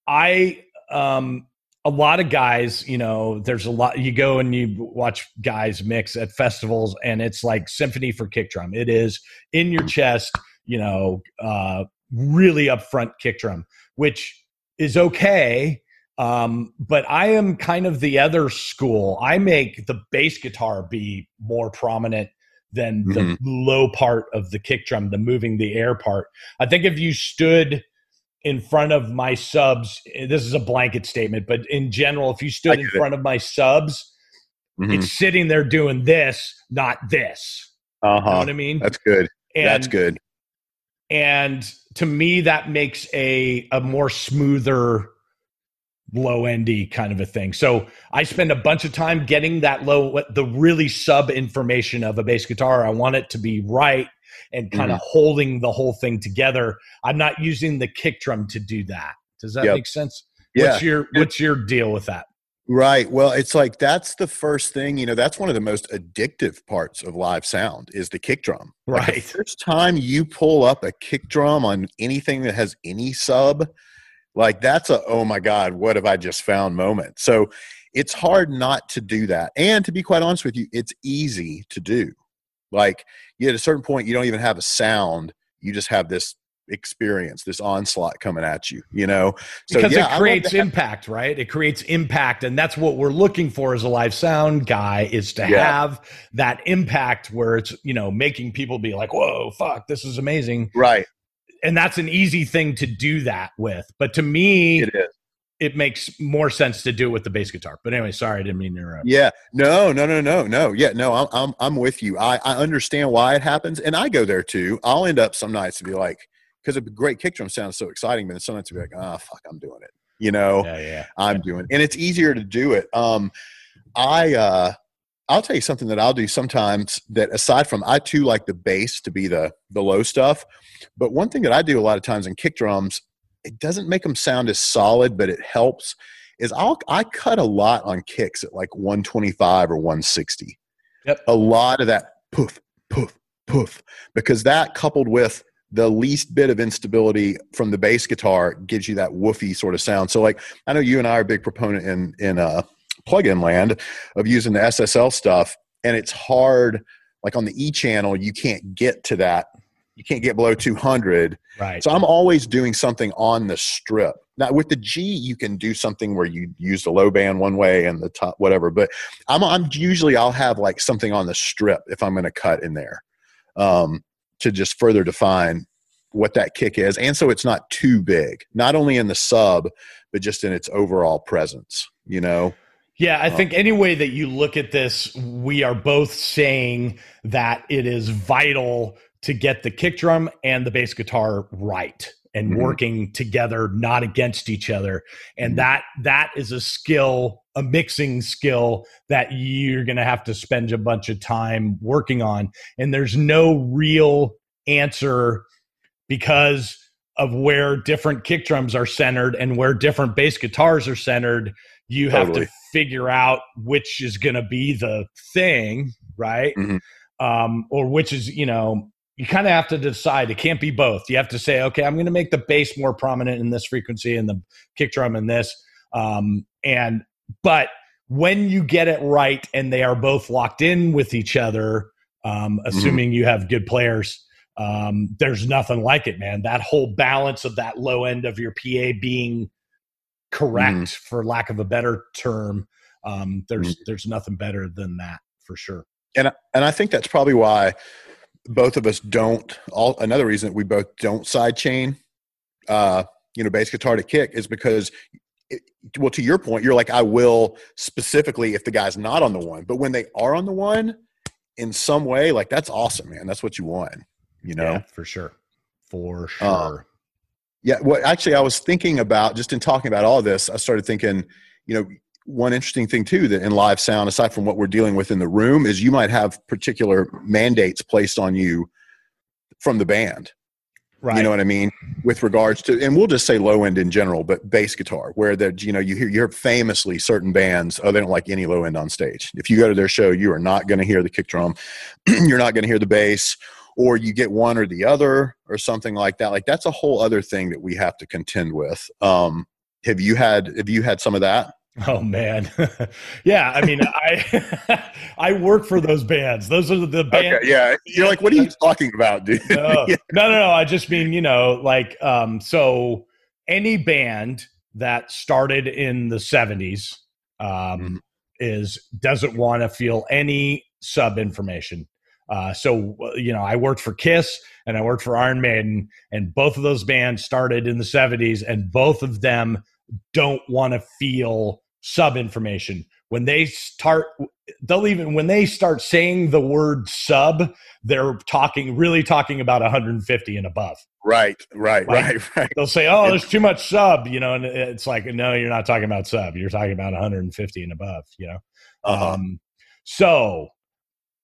I, um, a lot of guys, you know, there's a lot, you go and you watch guys mix at festivals and it's like symphony for kick drum. It is in your chest, you know, uh, really upfront kick drum, which is okay. Um, but I am kind of the other school. I make the bass guitar be more prominent than the mm-hmm. low part of the kick drum, the moving the air part. I think if you stood in front of my subs, this is a blanket statement, but in general, if you stood in front it. of my subs, mm-hmm. it's sitting there doing this, not this. Uh-huh. You know what I mean? That's good. And, That's good. And to me, that makes a, a more smoother low endy kind of a thing. So I spend a bunch of time getting that low, the really sub information of a bass guitar. I want it to be right and kind mm-hmm. of holding the whole thing together. I'm not using the kick drum to do that. Does that yep. make sense? Yeah. What's your, what's your deal with that? Right. Well, it's like, that's the first thing, you know, that's one of the most addictive parts of live sound is the kick drum. Right. Like the first time you pull up a kick drum on anything that has any sub, like that's a, oh my God, what have I just found moment. So it's hard not to do that. And to be quite honest with you, it's easy to do. Like you at a certain point, you don't even have a sound. You just have this experience, this onslaught coming at you, you know? So, because yeah, it creates impact, right? It creates impact. And that's what we're looking for as a live sound guy, is to yeah. have that impact where it's, you know, making people be like, whoa, fuck, this is amazing. Right. And that's an easy thing to do that with. But to me, it is. It makes more sense to do it with the bass guitar. But anyway, sorry, I didn't mean to interrupt. Yeah, no, no, no, no, no. Yeah, no, I'm, I'm, I'm with you. I, I understand why it happens, and I go there too. I'll end up some nights to be like, because a great kick drum sounds so exciting, but then some nights to be like, ah, oh, fuck, I'm doing it. You know, yeah, yeah. I'm yeah. doing it, and it's easier to do it. Um, I, uh, I'll tell you something that I'll do sometimes that, aside from, I too like the bass to be the the low stuff, but one thing that I do a lot of times in kick drums, it doesn't make them sound as solid, but it helps, is I'll, I cut a lot on kicks at like one twenty-five or one sixty. Yep. A lot of that poof, poof, poof, because that, coupled with the least bit of instability from the bass guitar, gives you that woofy sort of sound. So like, I know you and I are a big proponent in, in uh, plug-in land of using the S S L stuff, and it's hard, like on the E channel, you can't get to that. You can't get below two hundred. Right. So I'm always doing something on the strip. Now with the G, you can do something where you use the low band one way and the top, whatever. But I'm, I'm usually, I'll have like something on the strip if I'm going to cut in there, um, to just further define what that kick is. And so it's not too big, not only in the sub, but just in its overall presence, you know? Yeah, I think any way that you look at this, we are both saying that it is vital to get the kick drum and the bass guitar right and mm-hmm. working together, not against each other. And mm-hmm. that that is a skill, a mixing skill, that you're going to have to spend a bunch of time working on. And there's no real answer because of where different kick drums are centered and where different bass guitars are centered. You totally. have to figure out which is going to be the thing, right? Mm-hmm. Um, or which is, you know, you kind of have to decide. It can't be both. You have to say, okay, I'm going to make the bass more prominent in this frequency and the kick drum in this. Um, and but when you get it right and they are both locked in with each other, um, assuming mm-hmm. you have good players, um, there's nothing like it, man. That whole balance of that low end of your P A being correct, mm-hmm. for lack of a better term, um, there's mm-hmm. there's nothing better than that for sure. And and I think that's probably why both of us don't, all, another reason that we both don't side chain, uh, you know, bass guitar to kick, is because, it, well, to your point, you're like, I will specifically if the guy's not on the one, but when they are on the one in some way, like, that's awesome, man. That's what you want, you know? Yeah, for sure. For sure. Uh, yeah. Well, actually I was thinking about, just in talking about all this, I started thinking, you know, one interesting thing too, that in live sound, aside from what we're dealing with in the room, is you might have particular mandates placed on you from the band. Right. You know what I mean? With regards to, and we'll just say low end in general, but bass guitar, where that, you know, you hear, you're famously certain bands, oh, they don't like any low end on stage. If you go to their show, you are not going to hear the kick drum. You're not going to hear the bass, or you get one or the other or something like that. Like, that's a whole other thing that we have to contend with. Um, have you had, have you had some of that? Oh man. Yeah. I mean, I, I work for those bands. Those are the bands. Okay, yeah. You're like, what are you talking about, dude? No, yeah. no, no, no. I just mean, you know, like, um, so any band that started in the seventies, um, mm-hmm. is, doesn't want to feel any sub information. Uh, so, you know, I worked for Kiss and I worked for Iron Maiden, and both of those bands started in the seventies, and both of them don't want to feel sub information. When they start, they'll even, when they start saying the word sub, they're talking, really talking about one hundred fifty and above. Right, right, like, right, right. They'll say, oh, there's too much sub, you know, and it's like, no, you're not talking about sub. You're talking about one hundred fifty and above, you know? Uh-huh. Um, so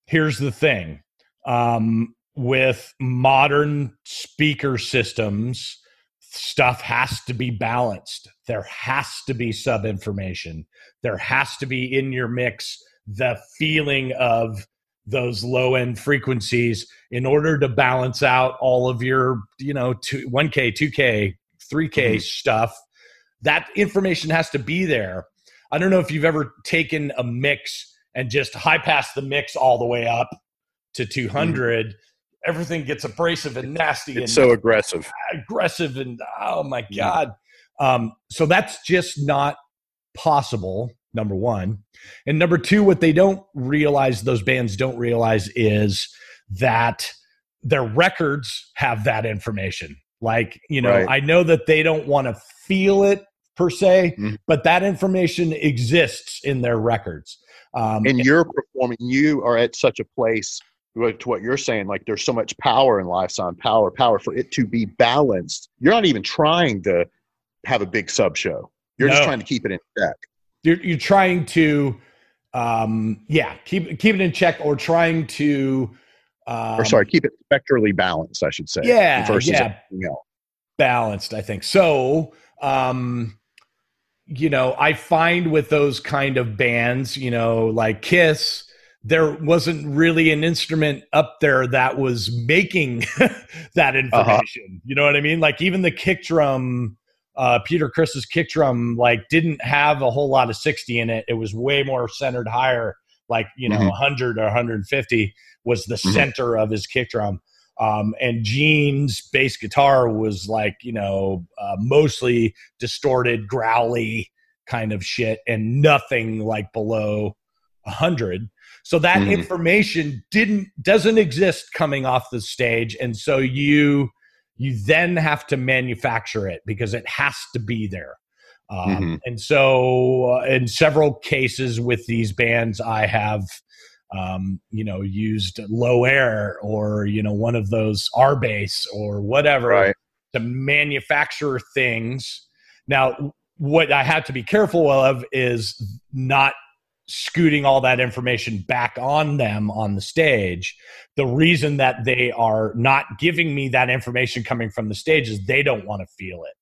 here's the thing, um, with modern speaker systems, stuff has to be balanced. There has to be sub information. There has to be in your mix the feeling of those low end frequencies in order to balance out all of your, you know, two, one K, two K, three K mm-hmm. stuff. That information has to be there. I don't know if you've ever taken a mix and just high pass the mix all the way up to two hundred. Mm-hmm. everything gets abrasive and nasty. It's and so aggressive. Aggressive and, oh, my God. Yeah. Um, so that's just not possible, number one. And number two, what they don't realize, those bands don't realize, is that their records have that information. Like, you know, right. I know that they don't want to feel it per se, mm-hmm. but that information exists in their records. Um, and you're performing, you are at such a place to what you're saying, like there's so much power in Lifesign, power, power for it to be balanced. You're not even trying to have a big sub show. You're no. just trying to keep it in check. You're, you're trying to, um, yeah, keep, keep it in check or trying to, Um, or sorry, keep it spectrally balanced, I should say. Yeah, versus yeah. everything else. Balanced, I think. So, um, you know, I find with those kind of bands, you know, like Kiss, there wasn't really an instrument up there that was making that information. Uh-huh. You know what I mean? Like even the kick drum, uh, Peter Chris's kick drum, like didn't have a whole lot of sixty in it. It was way more centered higher. Like, you know, mm-hmm. one hundred or one fifty was the mm-hmm. center of his kick drum. Um, and Gene's bass guitar was like, you know, uh, mostly distorted, growly kind of shit and nothing like below one hundred. So that mm-hmm. information didn't doesn't exist coming off the stage. And so you you then have to manufacture it because it has to be there. Um, mm-hmm. And so uh, in several cases with these bands, I have, um, you know, used low air or, you know, one of those R bass or whatever right. to manufacture things. Now, what I have to be careful of is not scooting all that information back on them on the stage. The reason that they are not giving me that information coming from the stage is they don't want to feel it.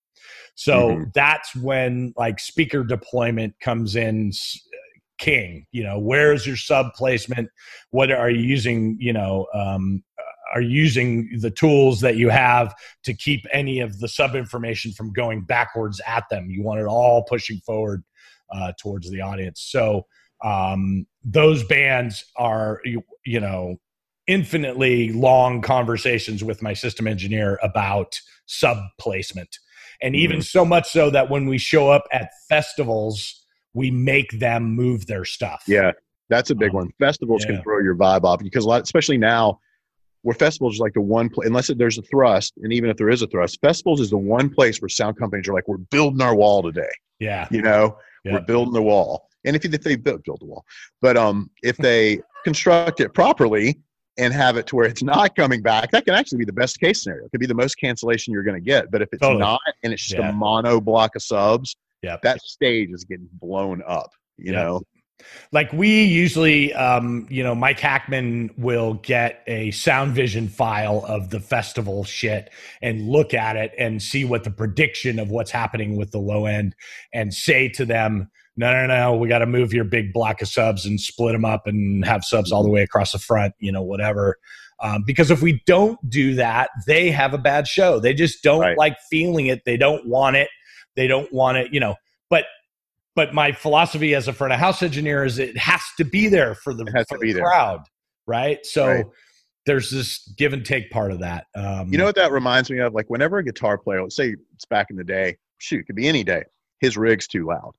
So mm-hmm. that's when like speaker deployment comes in king, you know, where's your sub placement? What are you using? You know, um, are you using the tools that you have to keep any of the sub information from going backwards at them? You want it all pushing forward uh, towards the audience. So um, those bands are, you, you know, infinitely long conversations with my system engineer about sub placement. And even mm-hmm. so much so that when we show up at festivals, we make them move their stuff. Yeah, that's a big um, one. Festivals yeah. can throw your vibe off because a lot, especially now, where festivals is like the one place, unless there's a thrust, and even if there is a thrust, festivals is the one place where sound companies are like, we're building our wall today. Yeah. You know, yeah. we're building the wall. And if, if they build, build the wall, but um, if they construct it properly and have it to where it's not coming back, that can actually be the best case scenario. It could be the most cancellation you're going to get. But if it's totally. Not, and it's just yeah. a mono block of subs, yep. that stage is getting blown up, you yep. know? Like we usually, um, you know, Mike Hackman will get a sound vision file of the festival shit and look at it and see what the prediction of what's happening with the low end and say to them, no, no, no, we got to move your big block of subs and split them up and have subs all the way across the front, you know, whatever. Um, because if we don't do that, they have a bad show. They just don't right. like feeling it. They don't want it. They don't want it, you know, but But my philosophy as a front of house engineer is it has to be there for the, for the crowd, right? So right. there's this give and take part of that. Um, you know what that reminds me of? Like whenever a guitar player, let's say it's back in the day, shoot, it could be any day, his rig's too loud.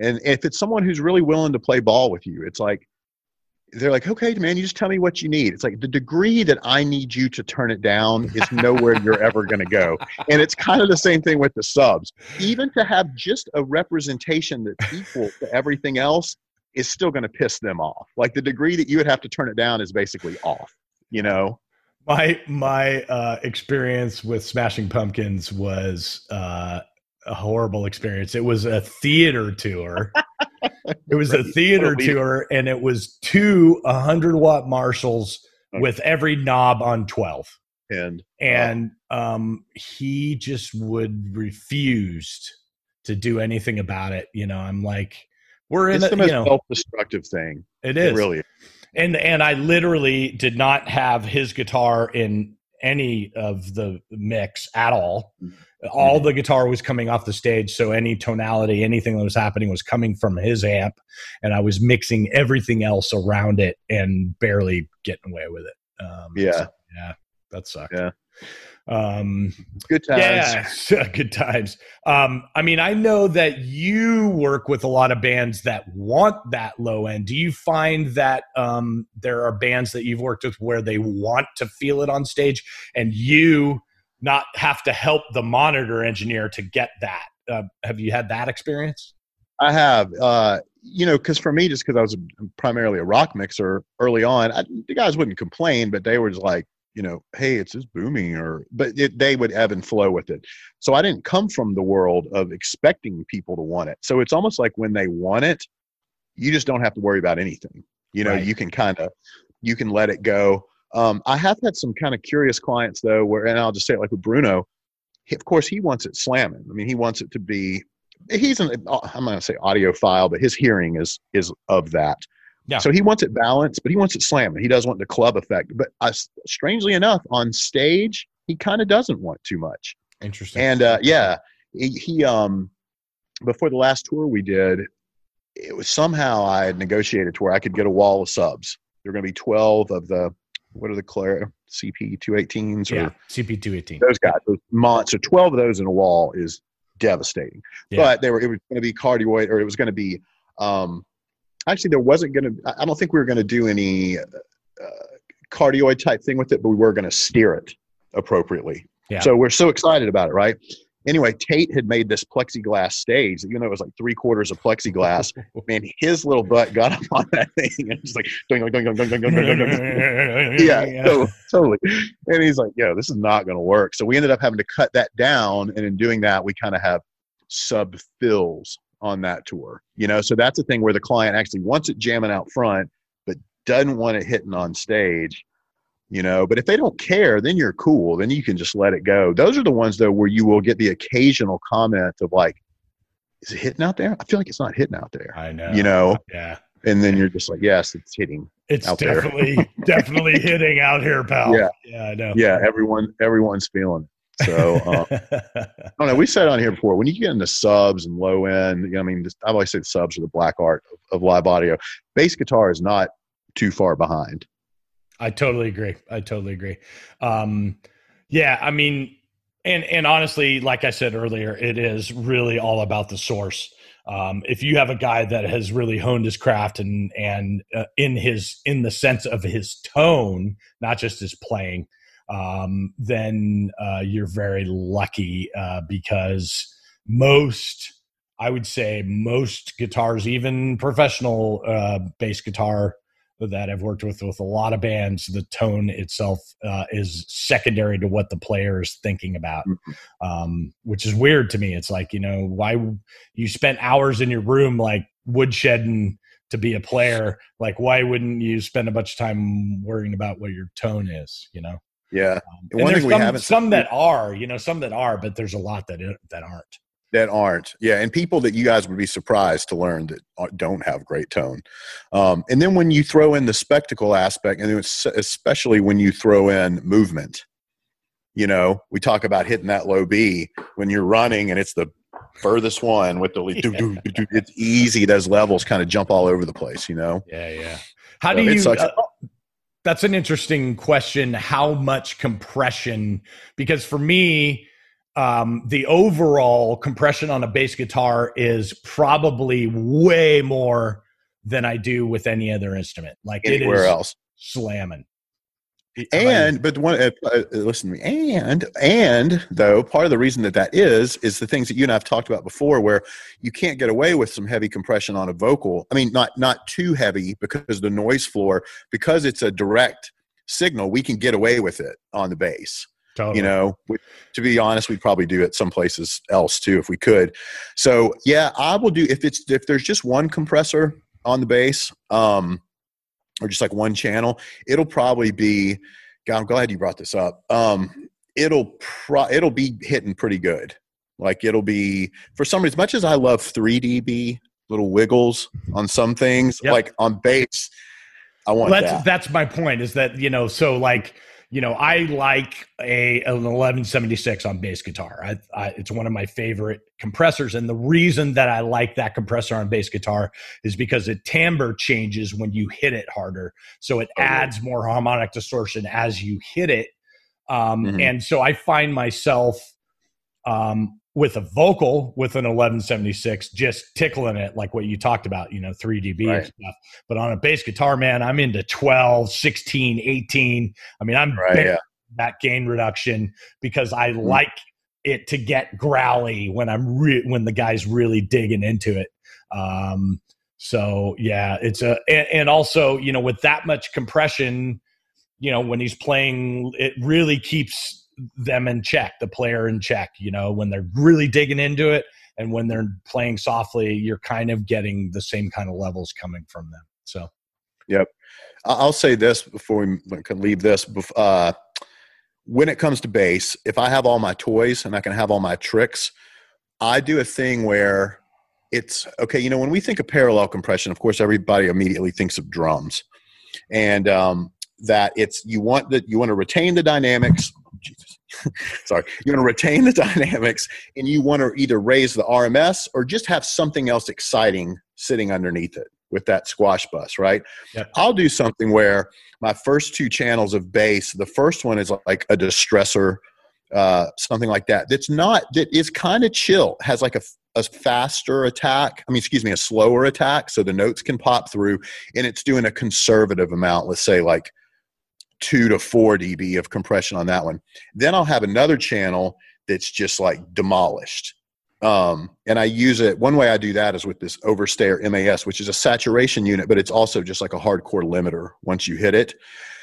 And if it's someone who's really willing to play ball with you, it's like, they're like, okay, man, you just tell me what you need. It's like the degree that I need you to turn it down is nowhere you're ever going to go. And it's kind of the same thing with the subs. Even to have just a representation that's equal to everything else is still going to piss them off. Like the degree that you would have to turn it down is basically off, you know? My, my uh, experience with Smashing Pumpkins was uh, a horrible experience. It was a theater tour. It was a theater tour, and it was two one hundred watt Marshalls okay. with every knob on twelve. And, and wow. um, he just would refuse to do anything about it. You know, I'm like, we're in it's a, the most you know, self-destructive thing. It is. It really is. And, and I literally did not have his guitar in any of the mix at all. All the guitar was coming off the stage, so any tonality, anything that was happening was coming from his amp, and I was mixing everything else around it and barely getting away with it. Um, yeah. So, yeah. that sucked. Yeah. Um, good times. Yeah, good times. Um, I mean, I know that you work with a lot of bands that want that low end. Do you find that um, there are bands that you've worked with where they want to feel it on stage and you not have to help the monitor engineer to get that? Uh, have you had that experience? I have, uh, you know, because for me, just because I was primarily a rock mixer early on, I, the guys wouldn't complain, but they were just like, you know, hey, it's just booming, or but it, they would ebb and flow with it. So I didn't come from the world of expecting people to want it. So it's almost like when they want it, you just don't have to worry about anything. You know, right. you can kind of, you can let it go. Um, I have had some kind of curious clients though, where, and I'll just say it like with Bruno, he, of course he wants it slamming. I mean, he wants it to be, he's an, I'm not going to say audiophile, but his hearing is, is of that. Yeah. So he wants it balanced, but he wants it slamming. He doesn't want the club effect. But I, strangely enough, on stage, he kind of doesn't want too much. Interesting. And uh, yeah, he, he um, before the last tour we did, it was somehow I had negotiated to where I could get a wall of subs. There were going to be twelve of the, what are the Clair C P two eighteens? Yeah, C P two eighteens. Those guys, those months. So twelve of those in a wall is devastating. Yeah. But they were, it was going to be cardioid, or it was going to be. Um, Actually, there wasn't going to – I don't think we were going to do any uh, cardioid type thing with it, but we were going to steer it appropriately. Yeah. So we're so excited about it, right? Anyway, Tate had made this plexiglass stage. Even though it was like three quarters of plexiglass, man, his little butt got up on that thing and just like – yeah, so, totally. And he's like, yo, this is not going to work. So we ended up having to cut that down, and in doing that, we kind of have sub-fills on that tour, you know? So that's a thing where the client actually wants it jamming out front, but doesn't want it hitting on stage, you know? But if they don't care, then you're cool. Then you can just let it go. Those are the ones though, where you will get the occasional comment of like, is it hitting out there? I feel like it's not hitting out there. I know. You know? Yeah. And then you're just like, yes, it's hitting. It's out definitely, there. definitely hitting out here, pal. Yeah. Yeah, I know. Yeah. Everyone, everyone's feeling it. So, um, I don't know. We said on here before, when you get into subs and low end, you know, I mean, just, I always say the subs are the black art of, of live audio. Bass guitar is not too far behind. I totally agree. I totally agree. Um, yeah, I mean, and, and honestly, like I said earlier, it is really all about the source. Um, if you have a guy that has really honed his craft and, and uh, in his, in the sense of his tone, not just his playing, um, then, uh, you're very lucky, uh, because most, I would say most guitars, even professional, uh, bass guitar that I've worked with, with a lot of bands, the tone itself, uh, is secondary to what the player is thinking about. Mm-hmm. Um, which is weird to me. It's like, you know, why you spent hours in your room, like woodshedding to be a player. Like, why wouldn't you spend a bunch of time worrying about what your tone is, you know? Yeah. Um, and one there's thing we some, haven't some that are, you know, some that are, but there's a lot that that aren't. That aren't. Yeah. And people that you guys would be surprised to learn that don't have great tone. Um, and then when you throw in the spectacle aspect, and especially when you throw in movement, you know, we talk about hitting that low B when you're running and it's the furthest one with the lead. Yeah. do, do, do, it's easy. Those levels kind of jump all over the place, you know? Yeah. Yeah. How so do you, sucks, uh, that's an interesting question. How much compression? Because for me, um, the overall compression on a bass guitar is probably way more than I do with any other instrument. Like anywhere it is else, slamming. And but one, uh, listen to me. And and though part of the reason that that is is the things that you and I've talked about before, where you can't get away with some heavy compression on a vocal. I mean, not not too heavy because the noise floor, because it's a direct signal. We can get away with it on the bass. Totally. You know, we, to be honest, we'd probably do it some places else too if we could. So yeah, I will do if it's if there's just one compressor on the bass. Um, or just like one channel, it'll probably be, God, I'm glad you brought this up. Um, it'll pro, it'll be hitting pretty good. Like it'll be, for some reason, as much as I love three D B, little wiggles on some things, yep. Like on bass, I want well, that's, that. That's my point is that, you know, so like, you know, I like a, an eleven seventy-six on bass guitar. I, I, it's one of my favorite compressors. And the reason that I like that compressor on bass guitar is because the timbre changes when you hit it harder. So it adds more harmonic distortion as you hit it. Um, mm-hmm. And so I find myself um, with a vocal with an eleven seventy-six, just tickling it like what you talked about, you know, three D B right. and stuff. But on a bass guitar, man, I'm into twelve, sixteen, eighteen. I mean, I'm right, yeah. that gain reduction because I mm-hmm. like it to get growly when I'm re- when the guy's really digging into it. Um, so yeah, it's a, and, and also, you know, with that much compression, you know, when he's playing, it really keeps them in check, the player in check, you know, when they're really digging into it and when they're playing softly, you're kind of getting the same kind of levels coming from them. So, yep. I'll say this before we can leave this, uh, when it comes to bass, if I have all my toys and I can have all my tricks, I do a thing where it's okay. You know, when we think of parallel compression, of course, everybody immediately thinks of drums, and, um, that it's, you want that you want to retain the dynamics. Jesus, sorry. You want to retain the dynamics, and you want to either raise the R M S or just have something else exciting sitting underneath it with that squash bus, right? Yep. I'll do something where my first two channels of bass, the first one is like a distressor, uh, something like that. That's not, that is kind of chill, has like a, a faster attack. I mean, excuse me, a slower attack. So the notes can pop through, and it's doing a conservative amount. Let's say like two to four dB of compression on that one. Then I'll have another channel that's just like demolished. Um, and I use it, one way I do that is with this Overstayer M A S, which is a saturation unit, but it's also just like a hardcore limiter once you hit it.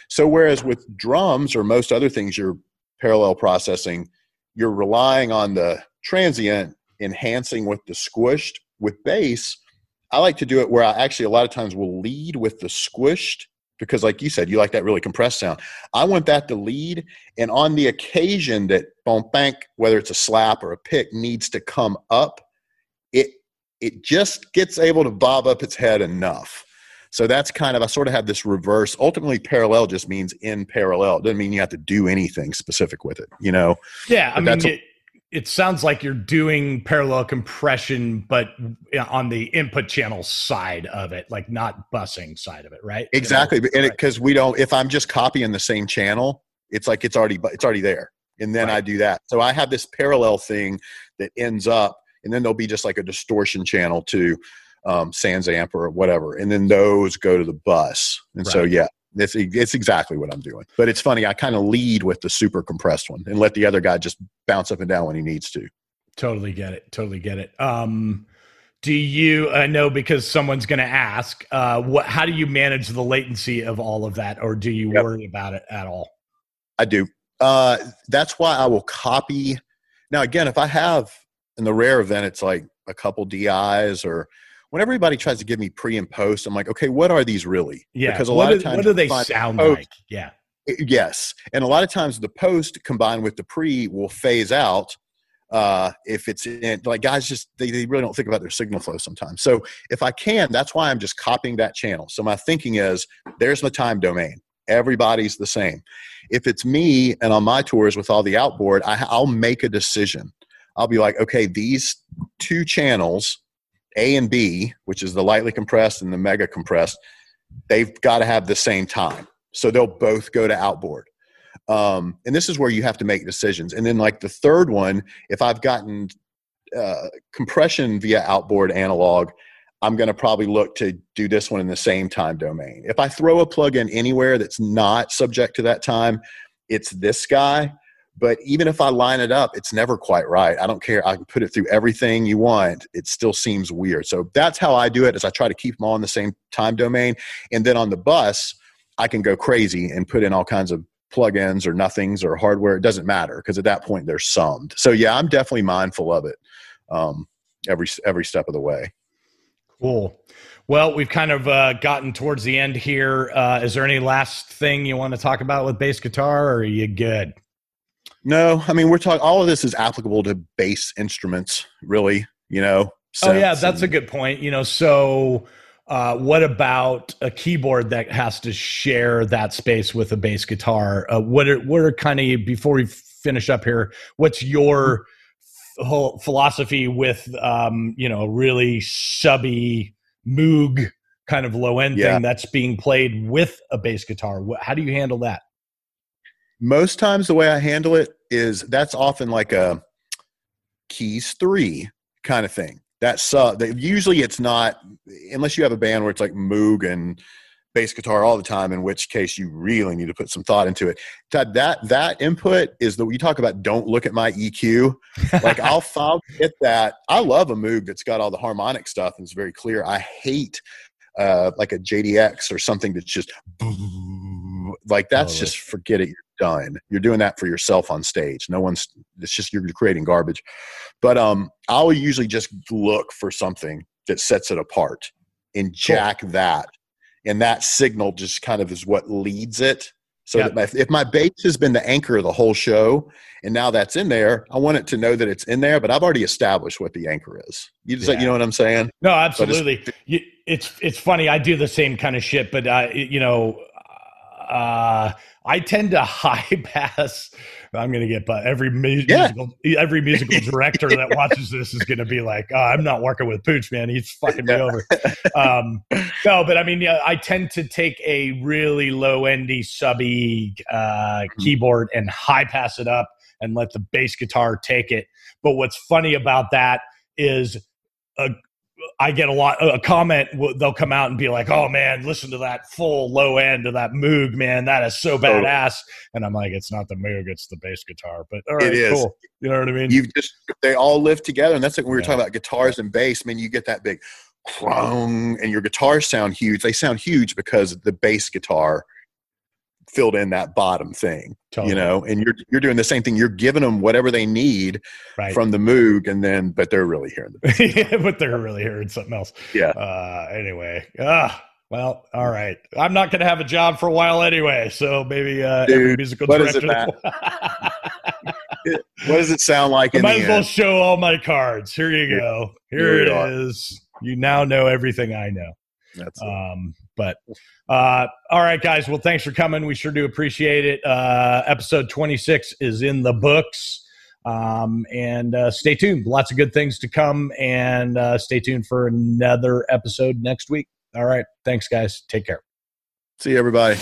So whereas with drums or most other things, you're parallel processing, you're relying on the transient, enhancing with the squished. With bass, I like to do it where I actually a lot of times will lead with the squished, because like you said, you like that really compressed sound. I want that to lead, and on the occasion that bonk bank, whether it's a slap or a pick, needs to come up, it it just gets able to bob up its head enough. So that's kind of, I sort of have this reverse. Ultimately, parallel just means in parallel. It doesn't mean you have to do anything specific with it, you know? Yeah, but I mean, that's it, it sounds like you're doing parallel compression, but on the input channel side of it, like not bussing side of it, right? Exactly. You know? And because we don't, if I'm just copying the same channel, it's like it's already it's already there. And then right. I do that. So I have this parallel thing that ends up, and then there'll be just like a distortion channel to um, SansAmp or whatever. And then those go to the bus. And right. so, yeah, it's, it's exactly what I'm doing. But it's funny, I kind of lead with the super compressed one and let the other guy just bounce up and down when he needs to. Totally get it. Totally get it. Um, do you, I uh, know because someone's going to ask, uh, what, how do you manage the latency of all of that? Or do you yep. worry about it at all? I do. Uh, that's why I will copy. Now, again, if I have, in the rare event, it's like a couple D Is, or when everybody tries to give me pre and post, I'm like, okay, what are these really? Yeah. Because a lot of times, what do they sound like? Yeah. Yes. And a lot of times the post combined with the pre will phase out. Uh, if it's in, like guys, just, they, they really don't think about their signal flow sometimes. So if I can, that's why I'm just copying that channel. So my thinking is there's my time domain. Everybody's the same. If it's me and on my tours with all the outboard, I, I'll make a decision. I'll be like, okay, these two channels, A and B, which is the lightly compressed and the mega compressed, they've got to have the same time. So they'll both go to outboard. Um, and this is where you have to make decisions. And then like the third one, if I've gotten uh, compression via outboard analog, I'm going to probably look to do this one in the same time domain. If I throw a plug in anywhere that's not subject to that time, it's this guy. But even if I line it up, it's never quite right. I don't care. I can put it through everything you want. It still seems weird. So that's how I do it, is I try to keep them all in the same time domain. And then on the bus, I can go crazy and put in all kinds of plugins or nothings or hardware. It doesn't matter, because at that point they're summed. So yeah, I'm definitely mindful of it um, every every step of the way. Cool. Well, we've kind of uh, gotten towards the end here. Uh, is there any last thing you want to talk about with bass guitar, or are you good? No, I mean, we're talking, all of this is applicable to bass instruments, really, you know? Oh yeah, that's and, a good point. You know, so uh, what about a keyboard that has to share that space with a bass guitar? Uh, what are, what are kind of, before we finish up here, what's your whole philosophy with, um, you know, a really subby Moog kind of low end yeah. thing that's being played with a bass guitar? How do you handle that? Most times the way I handle it is that's often like a keys three kind of thing. That's uh, that usually it's not, unless you have a band where it's like Moog and bass guitar all the time, in which case you really need to put some thought into it. That that, that input is the, you talk about don't look at my E Q. Like I'll, I'll get that. I love a Moog that's got all the harmonic stuff and it's very clear. I hate uh, like a J D X or something that's just like that's oh, just forget it. You're done. You're doing that for yourself on stage. No one's, it's just you're creating garbage. But um, I'll usually just look for something that sets it apart and jack cool. that. And that signal just kind of is what leads it. So yeah. that my, if my bass has been the anchor of the whole show, and now that's in there, I want it to know that it's in there, but I've already established what the anchor is. You just, yeah. you know what I'm saying? No, absolutely. So it's, it's, it's funny. I do the same kind of shit, but uh, you know, uh, I tend to high pass. I'm going to get, but every musical, yeah. every musical director yeah. that watches this is going to be like, oh, I'm not working with Pooch, man. He's fucking yeah. me over. Um, no, but I mean, yeah, I tend to take a really low endy subby uh, mm-hmm. keyboard and high pass it up and let the bass guitar take it. But what's funny about that is a, I get a lot, a comment, they'll come out and be like, oh man, listen to that full low end of that Moog, man, that is so badass. And I'm like, it's not the Moog, it's the bass guitar, but all right, it is. Cool. You know what I mean? You've just, they all live together. And that's like, when we were yeah. talking about guitars and bass, I mean, you get that big crong and your guitars sound huge. They sound huge because the bass guitar filled in that bottom thing, totally. You know, and you're, you're doing the same thing. You're giving them whatever they need right. from the Moog. And then, but they're really hearing the yeah, but they're really hearing something else. Yeah. Uh, anyway, ah, well, all right. I'm not going to have a job for a while anyway. So maybe uh, Dude, every musical what director. Is it, what does it sound like? I in might the as well end? Show all my cards. Here you go. Here, Here it are. Is. You now know everything I know. That's it. Um, But, uh, all right, guys. Well, thanks for coming. We sure do appreciate it. Uh, episode twenty-six is in the books. Um, and uh, stay tuned. Lots of good things to come. And uh, stay tuned for another episode next week. All right. Thanks, guys. Take care. See you, everybody.